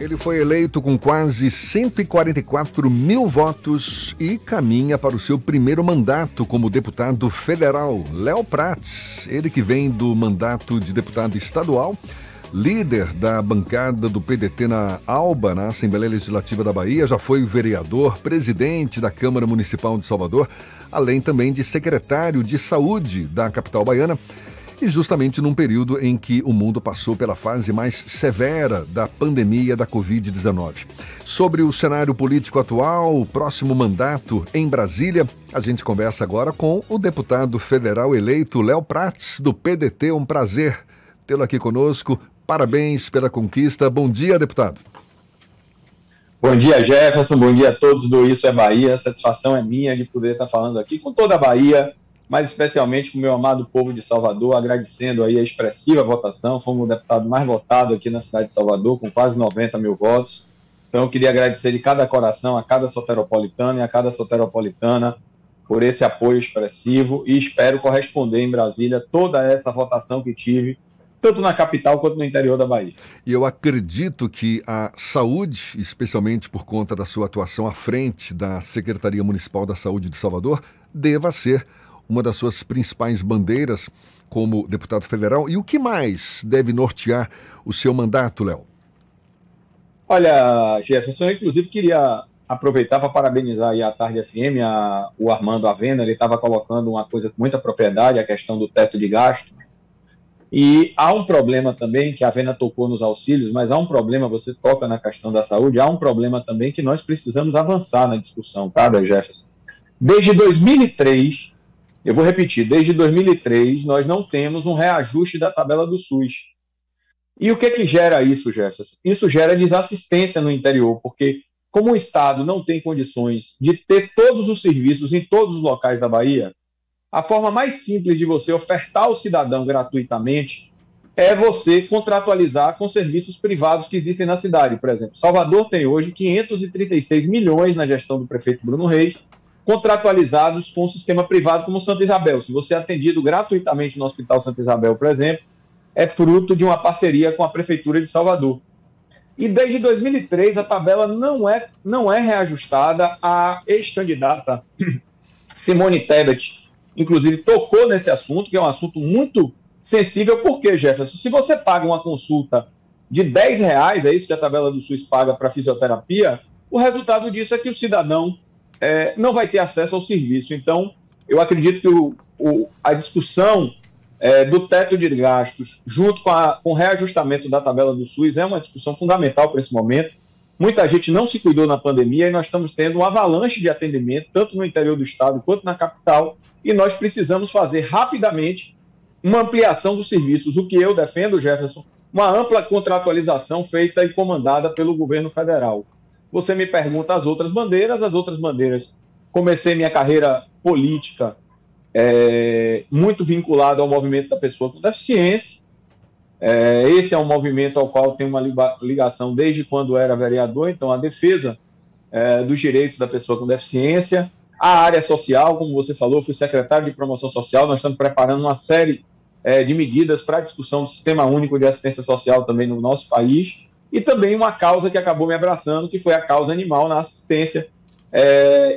Ele foi eleito com quase 144 mil votos e caminha para o seu primeiro mandato como deputado federal. Léo Prates, ele que vem do mandato de deputado estadual, líder da bancada do PDT na Alba, na Assembleia Legislativa da Bahia, já foi vereador, presidente da Câmara Municipal de Salvador, além também de secretário de Saúde da capital baiana, e justamente num período em que o mundo passou pela fase mais severa da pandemia da Covid-19. Sobre o cenário político atual, o próximo mandato em Brasília, a gente conversa agora com o deputado federal eleito Léo Prates, do PDT. Um prazer tê-lo aqui conosco. Parabéns pela conquista. Bom dia, deputado. Bom dia, Jefferson. Bom dia a todos do Isso é Bahia. A satisfação é minha de poder estar falando aqui com toda a Bahia, mas especialmente com o meu amado povo de Salvador, agradecendo aí a expressiva votação. Fomos o deputado mais votado aqui na cidade de Salvador, com quase 90 mil votos. Então, eu queria agradecer de cada coração a cada soteropolitano e a cada soteropolitana por esse apoio expressivo, e espero corresponder em Brasília toda essa votação que tive, tanto na capital quanto no interior da Bahia. E eu acredito que a saúde, especialmente por conta da sua atuação à frente da Secretaria Municipal da Saúde de Salvador, deva ser uma das suas principais bandeiras como deputado federal. E o que mais deve nortear o seu mandato, Léo? Olha, Jefferson, eu inclusive queria aproveitar para parabenizar aí a Tarde FM, o Armando Avena. Ele estava colocando uma coisa com muita propriedade, a questão do teto de gasto. E há um problema também, que a Avena tocou nos auxílios, mas há um problema, você toca na questão da saúde, há um problema também que nós precisamos avançar na discussão, tá, Jefferson? Desde 2003, eu vou repetir, desde 2003 nós não temos um reajuste da tabela do SUS. E o que que gera isso, Jefferson? Isso gera desassistência no interior, porque como o Estado não tem condições de ter todos os serviços em todos os locais da Bahia, a forma mais simples de você ofertar ao cidadão gratuitamente é você contratualizar com serviços privados que existem na cidade. Por exemplo, Salvador tem hoje 536 milhões na gestão do prefeito Bruno Reis, contratualizados com o sistema privado como Santa Isabel. Se você é atendido gratuitamente no Hospital Santa Isabel, por exemplo, é fruto de uma parceria com a Prefeitura de Salvador. E desde 2003 a tabela não é reajustada. A ex-candidata Simone Tebet, inclusive, tocou nesse assunto, que é um assunto muito sensível. Por quê, Jefferson? Se você paga uma consulta de R$10, é isso que a tabela do SUS paga para fisioterapia, o resultado disso é que o cidadão não vai ter acesso ao serviço. Então, eu acredito que a discussão do teto de gastos, junto com o reajustamento da tabela do SUS, é uma discussão fundamental para esse momento. Muita gente não se cuidou na pandemia e nós estamos tendo uma avalanche de atendimento, tanto no interior do estado quanto na capital, e nós precisamos fazer rapidamente uma ampliação dos serviços. O que eu defendo, Jefferson, uma ampla contratualização feita e comandada pelo governo federal. Você me pergunta as outras bandeiras. Comecei minha carreira política muito vinculada ao movimento da pessoa com deficiência. Esse é um movimento ao qual tem uma ligação desde quando era vereador, então a defesa dos direitos da pessoa com deficiência, a área social, como você falou, fui secretário de promoção social, nós estamos preparando uma série de medidas para a discussão do sistema único de assistência social também no nosso país, e também uma causa que acabou me abraçando, que foi a causa animal na assistência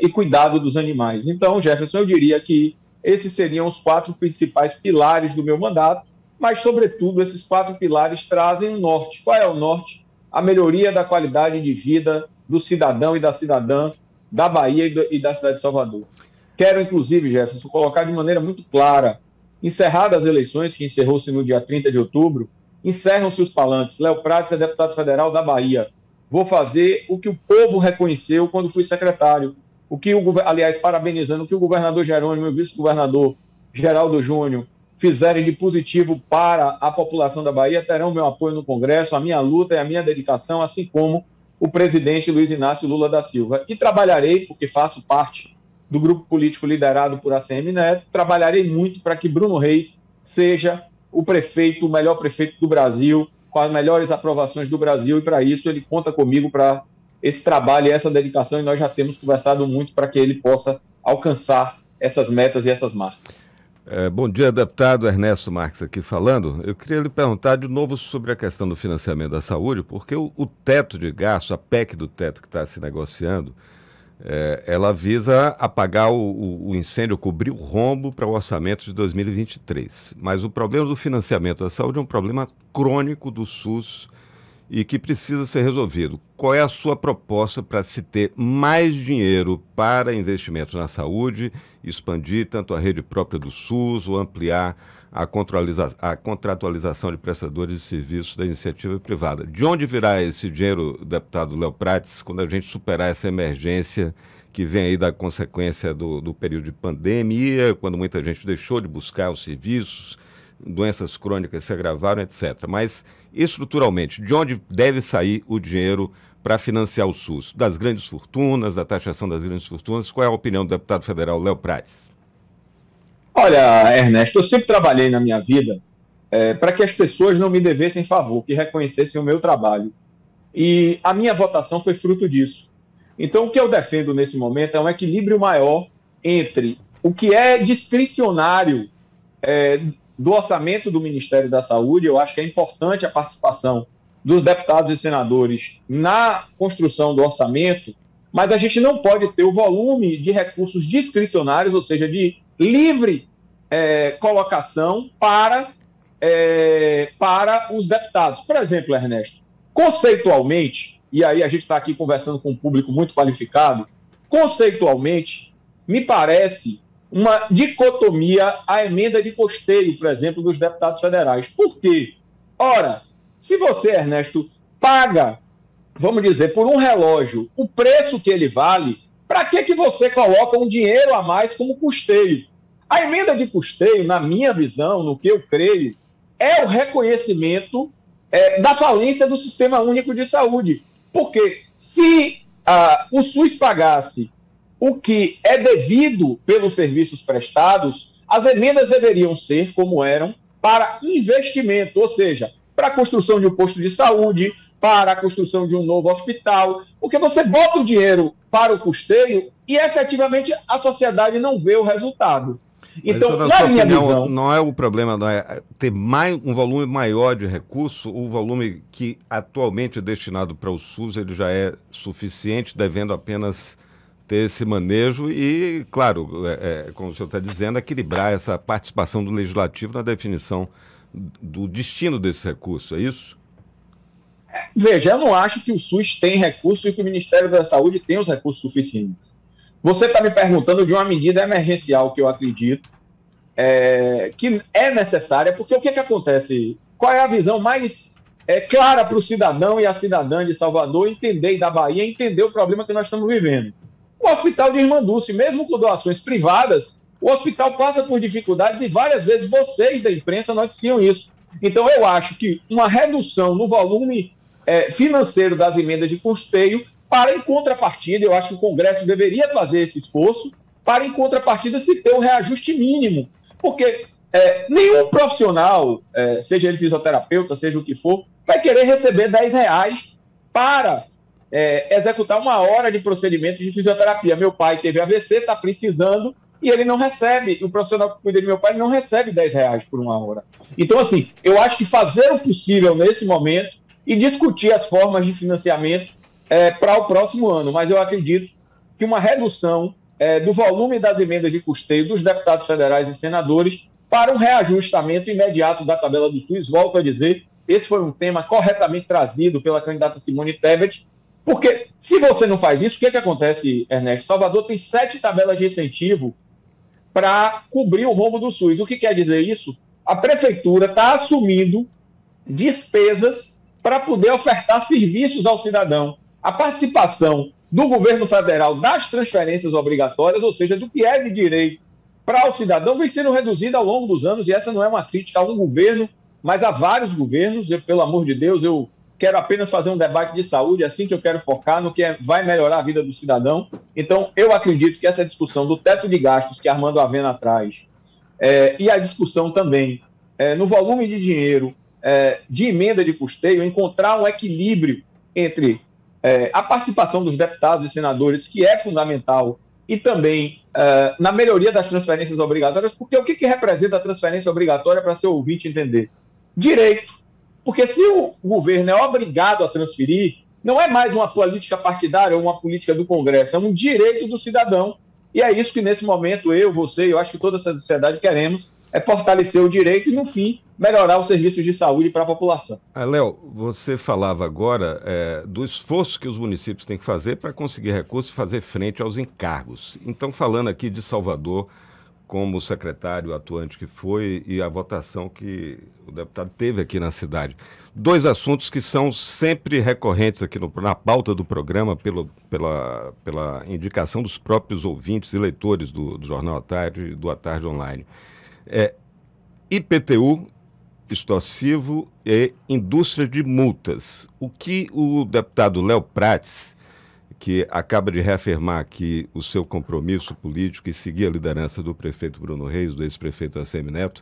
e cuidado dos animais. Então, Jefferson, eu diria que esses seriam os 4 principais pilares do meu mandato, mas, sobretudo, esses 4 pilares trazem um norte. Qual é o norte? A melhoria da qualidade de vida do cidadão e da cidadã da Bahia e da cidade de Salvador. Quero, inclusive, Jefferson, colocar de maneira muito clara, encerradas as eleições, que encerrou-se no dia 30 de outubro, encerram-se os palanques. Léo Prates é deputado federal da Bahia. Vou fazer o que o povo reconheceu quando fui secretário. Aliás, parabenizando o que o governador Jerônimo e o vice-governador Geraldo Júnior fizerem de positivo para a população da Bahia, terão meu apoio no Congresso, a minha luta e a minha dedicação, assim como o presidente Luiz Inácio Lula da Silva. E trabalharei, porque faço parte do grupo político liderado por ACM Neto, trabalharei muito para que Bruno Reis seja o melhor prefeito do Brasil, com as melhores aprovações do Brasil, e para isso ele conta comigo para esse trabalho e essa dedicação, e nós já temos conversado muito para que ele possa alcançar essas metas e essas marcas. Bom dia, deputado Ernesto Marques aqui falando. Eu queria lhe perguntar de novo sobre a questão do financiamento da saúde, porque o teto de gasto, a PEC do teto que está se negociando, ela visa apagar o incêndio, cobrir o rombo para o orçamento de 2023. Mas o problema do financiamento da saúde é um problema crônico do SUS e que precisa ser resolvido. Qual é a sua proposta para se ter mais dinheiro para investimentos na saúde, expandir tanto a rede própria do SUS ou ampliar a contratualização de prestadores de serviços da iniciativa privada? De onde virá esse dinheiro, deputado Léo Prates, quando a gente superar essa emergência que vem aí da consequência do período de pandemia, quando muita gente deixou de buscar os serviços, doenças crônicas se agravaram, etc. Mas, estruturalmente, de onde deve sair o dinheiro para financiar o SUS? Das grandes fortunas, da taxação das grandes fortunas? Qual é a opinião do deputado federal Léo Prates? Olha, Ernesto, eu sempre trabalhei na minha vida para que as pessoas não me devessem favor, que reconhecessem o meu trabalho. E a minha votação foi fruto disso. Então, o que eu defendo nesse momento é um equilíbrio maior entre o que é discricionário do orçamento do Ministério da Saúde. Eu acho que é importante a participação dos deputados e senadores na construção do orçamento, mas a gente não pode ter o volume de recursos discricionários, ou seja, de livre colocação para os deputados. Por exemplo, Ernesto, conceitualmente, e aí a gente está aqui conversando com um público muito qualificado, conceitualmente, me parece uma dicotomia à emenda de custeio, por exemplo, dos deputados federais. Por quê? Ora, se você, Ernesto, paga, vamos dizer, por um relógio, o preço que ele vale, para que você coloca um dinheiro a mais como custeio? A emenda de custeio, na minha visão, no que eu creio, é o reconhecimento da falência do Sistema Único de Saúde. Porque se o SUS pagasse o que é devido pelos serviços prestados, as emendas deveriam ser, como eram, para investimento, ou seja, para a construção de um posto de saúde, para a construção de um novo hospital, porque você bota o dinheiro para o custeio e, efetivamente, a sociedade não vê o resultado. Então, na minha visão, não é o problema, não é ter mais, um volume maior de recurso, o volume que atualmente é destinado para o SUS, ele já é suficiente, devendo apenas ter esse manejo e, claro, como o senhor está dizendo, equilibrar essa participação do Legislativo na definição do destino desse recurso, é isso? Veja, eu não acho que o SUS tem recurso e que o Ministério da Saúde tem os recursos suficientes. Você está me perguntando de uma medida emergencial que eu acredito que é necessária, porque o que acontece? Qual é a visão mais clara para o cidadão e a cidadã de Salvador entender, e da Bahia entender o problema que nós estamos vivendo? O hospital de Irmanduce, mesmo com doações privadas, o hospital passa por dificuldades e várias vezes vocês da imprensa noticiam isso. Então eu acho que uma redução no volume financeiro das emendas de custeio, para em contrapartida, eu acho que o Congresso deveria fazer esse esforço, para em contrapartida se ter um reajuste mínimo. Porque nenhum profissional, seja ele fisioterapeuta, seja o que for, vai querer receber R$10 para executar uma hora de procedimento de fisioterapia. Meu pai teve AVC, está precisando, e ele não recebe, o profissional que cuida de meu pai não recebe R$10 por uma hora. Então, assim, eu acho que fazer o possível nesse momento e discutir as formas de financiamento para o próximo ano, mas eu acredito que uma redução do volume das emendas de custeio dos deputados federais e senadores para um reajustamento imediato da tabela do SUS, volto a dizer, esse foi um tema corretamente trazido pela candidata Simone Tebet. Porque se você não faz isso, o que acontece, Ernesto? Salvador tem 7 tabelas de incentivo para cobrir o rombo do SUS. O que quer dizer isso? A prefeitura está assumindo despesas para poder ofertar serviços ao cidadão. A participação do governo federal das transferências obrigatórias, ou seja, do que é de direito para o cidadão, vem sendo reduzida ao longo dos anos, e essa não é uma crítica a um governo, mas a vários governos. Eu, pelo amor de Deus, eu quero apenas fazer um debate de saúde, assim que eu quero focar no que vai melhorar a vida do cidadão. Então, eu acredito que essa discussão do teto de gastos que Armando Avena traz, e a discussão também no volume de dinheiro de emenda de custeio, encontrar um equilíbrio entre a participação dos deputados e senadores, que é fundamental e também na melhoria das transferências obrigatórias, porque o que, que representa a transferência obrigatória para seu ouvinte entender? Direito. Porque se o governo é obrigado a transferir, não é mais uma política partidária ou uma política do Congresso, é um direito do cidadão. E é isso que nesse momento eu, você, eu acho que toda essa sociedade queremos, é fortalecer o direito e, no fim, melhorar os serviços de saúde para a população. Ah, Léo, você falava agora do esforço que os municípios têm que fazer para conseguir recursos e fazer frente aos encargos. Então, falando aqui de Salvador, como secretário atuante que foi e a votação que o deputado teve aqui na cidade. Dois assuntos que são sempre recorrentes aqui na pauta do programa pela indicação dos próprios ouvintes e leitores do Jornal A Tarde e do A Tarde Online. IPTU, extorsivo e indústria de multas. O que o deputado Léo Prates, que acaba de reafirmar aqui o seu compromisso político e seguir a liderança do prefeito Bruno Reis, do ex-prefeito ACM Neto,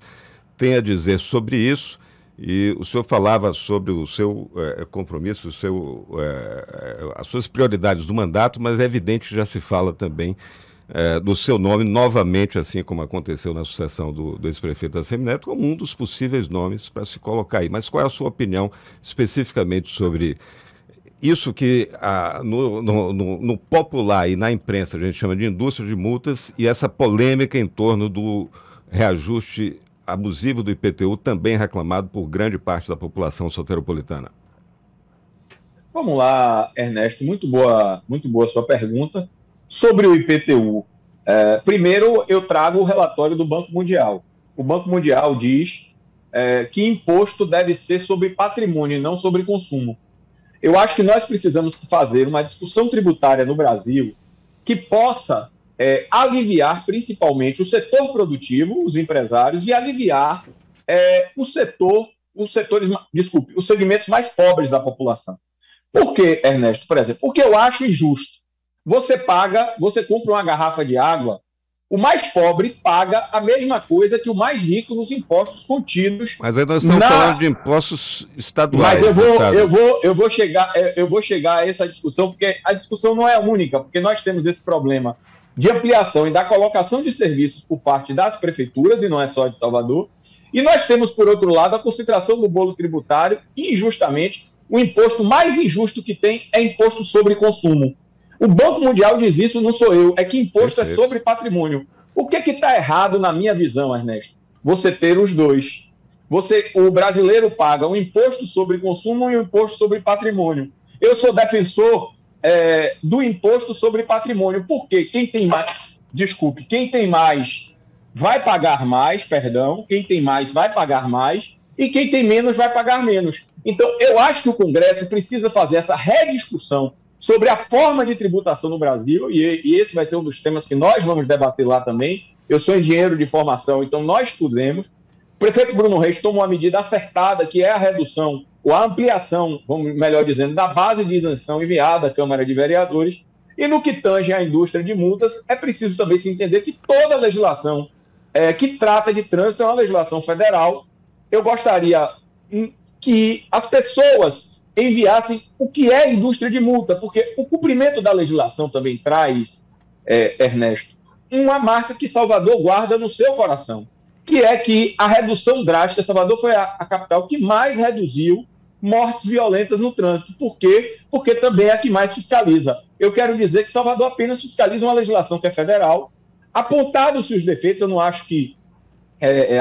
tem a dizer sobre isso. E o senhor falava sobre o seu compromisso, as suas prioridades do mandato, mas é evidente que já se fala também do seu nome, novamente, assim como aconteceu na sucessão do ex-prefeito ACM Neto, como um dos possíveis nomes para se colocar aí. Mas qual é a sua opinião especificamente sobre isso que no popular e na imprensa a gente chama de indústria de multas e essa polêmica em torno do reajuste abusivo do IPTU, também reclamado por grande parte da população soteropolitana? Vamos lá, Ernesto. Muito boa sua pergunta. Sobre o IPTU, primeiro eu trago o relatório do Banco Mundial. O Banco Mundial diz que imposto deve ser sobre patrimônio e não sobre consumo. Eu acho que nós precisamos fazer uma discussão tributária no Brasil que possa aliviar principalmente o setor produtivo, os empresários, e aliviar os segmentos mais pobres da população. Por que, Ernesto? Por exemplo, porque eu acho injusto. Você compra uma garrafa de água, o mais pobre paga a mesma coisa que o mais rico nos impostos contidos. Mas aí nós estamos falando de impostos estaduais. Mas eu vou chegar a essa discussão, porque a discussão não é única, porque nós temos esse problema de ampliação e da colocação de serviços por parte das prefeituras, e não é só de Salvador. E nós temos, por outro lado, a concentração do bolo tributário, e injustamente, o imposto mais injusto que tem é imposto sobre consumo. O Banco Mundial diz isso, não sou eu, é que imposto é sobre patrimônio. O que está errado na minha visão, Ernesto? Você ter os dois. O brasileiro paga um imposto sobre consumo e um imposto sobre patrimônio. Eu sou defensor do imposto sobre patrimônio, porque quem tem mais vai pagar mais, quem tem mais vai pagar mais e quem tem menos vai pagar menos. Então, eu acho que o Congresso precisa fazer essa rediscussão sobre a forma de tributação no Brasil, e esse vai ser um dos temas que nós vamos debater lá também. Eu sou engenheiro de formação, então nós pudemos. O prefeito Bruno Reis tomou uma medida acertada, que é a redução, ou a ampliação, melhor dizendo, da base de isenção enviada à Câmara de Vereadores. E no que tange à indústria de multas, é preciso também se entender que toda legislação que trata de trânsito é uma legislação federal. Eu gostaria que as pessoas enviassem o que é indústria de multa, porque o cumprimento da legislação também traz, Ernesto, uma marca que Salvador guarda no seu coração, que é que a redução drástica, Salvador foi a capital que mais reduziu mortes violentas no trânsito. Por quê? Porque também é a que mais fiscaliza. Eu quero dizer que Salvador apenas fiscaliza uma legislação que é federal, apontados-se os defeitos. Eu não acho que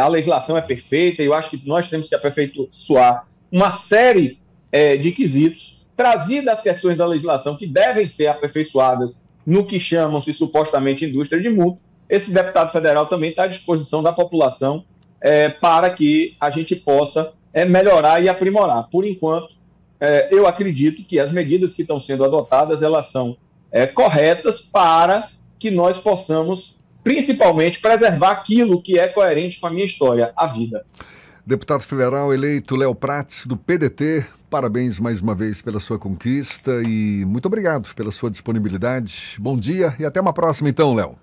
a legislação é perfeita, eu acho que nós temos que aperfeiçoar uma série de quesitos, trazida as questões da legislação que devem ser aperfeiçoadas no que chamam-se supostamente indústria de multa. Esse deputado federal também está à disposição da população para que a gente possa melhorar e aprimorar. Por enquanto, eu acredito que as medidas que estão sendo adotadas, elas são corretas para que nós possamos, principalmente, preservar aquilo que é coerente com a minha história, a vida. Deputado federal eleito Léo Prates, do PDT, parabéns mais uma vez pela sua conquista e muito obrigado pela sua disponibilidade. Bom dia e até uma próxima então, Léo.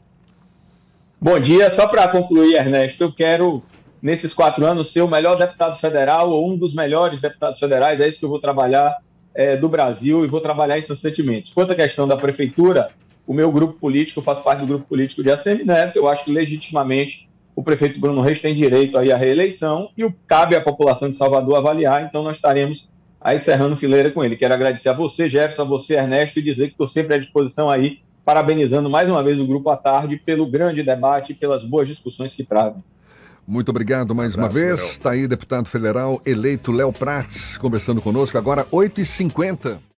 Bom dia. Só para concluir, Ernesto, eu quero, nesses 4 anos, ser o melhor deputado federal ou um dos melhores deputados federais. É isso que eu vou trabalhar do Brasil e vou trabalhar incessantemente. Quanto à questão da prefeitura, o meu grupo político, eu faço parte do grupo político de ACM Neto, eu acho que legitimamente o prefeito Bruno Reis tem direito aí à reeleição e cabe à população de Salvador avaliar, então nós estaremos aí encerrando fileira com ele. Quero agradecer a você, Jefferson, a você, Ernesto, e dizer que estou sempre à disposição aí, parabenizando mais uma vez o Grupo à Tarde pelo grande debate e pelas boas discussões que trazem. Muito obrigado mais uma vez. Está aí deputado federal eleito Léo Prates conversando conosco agora 8h50.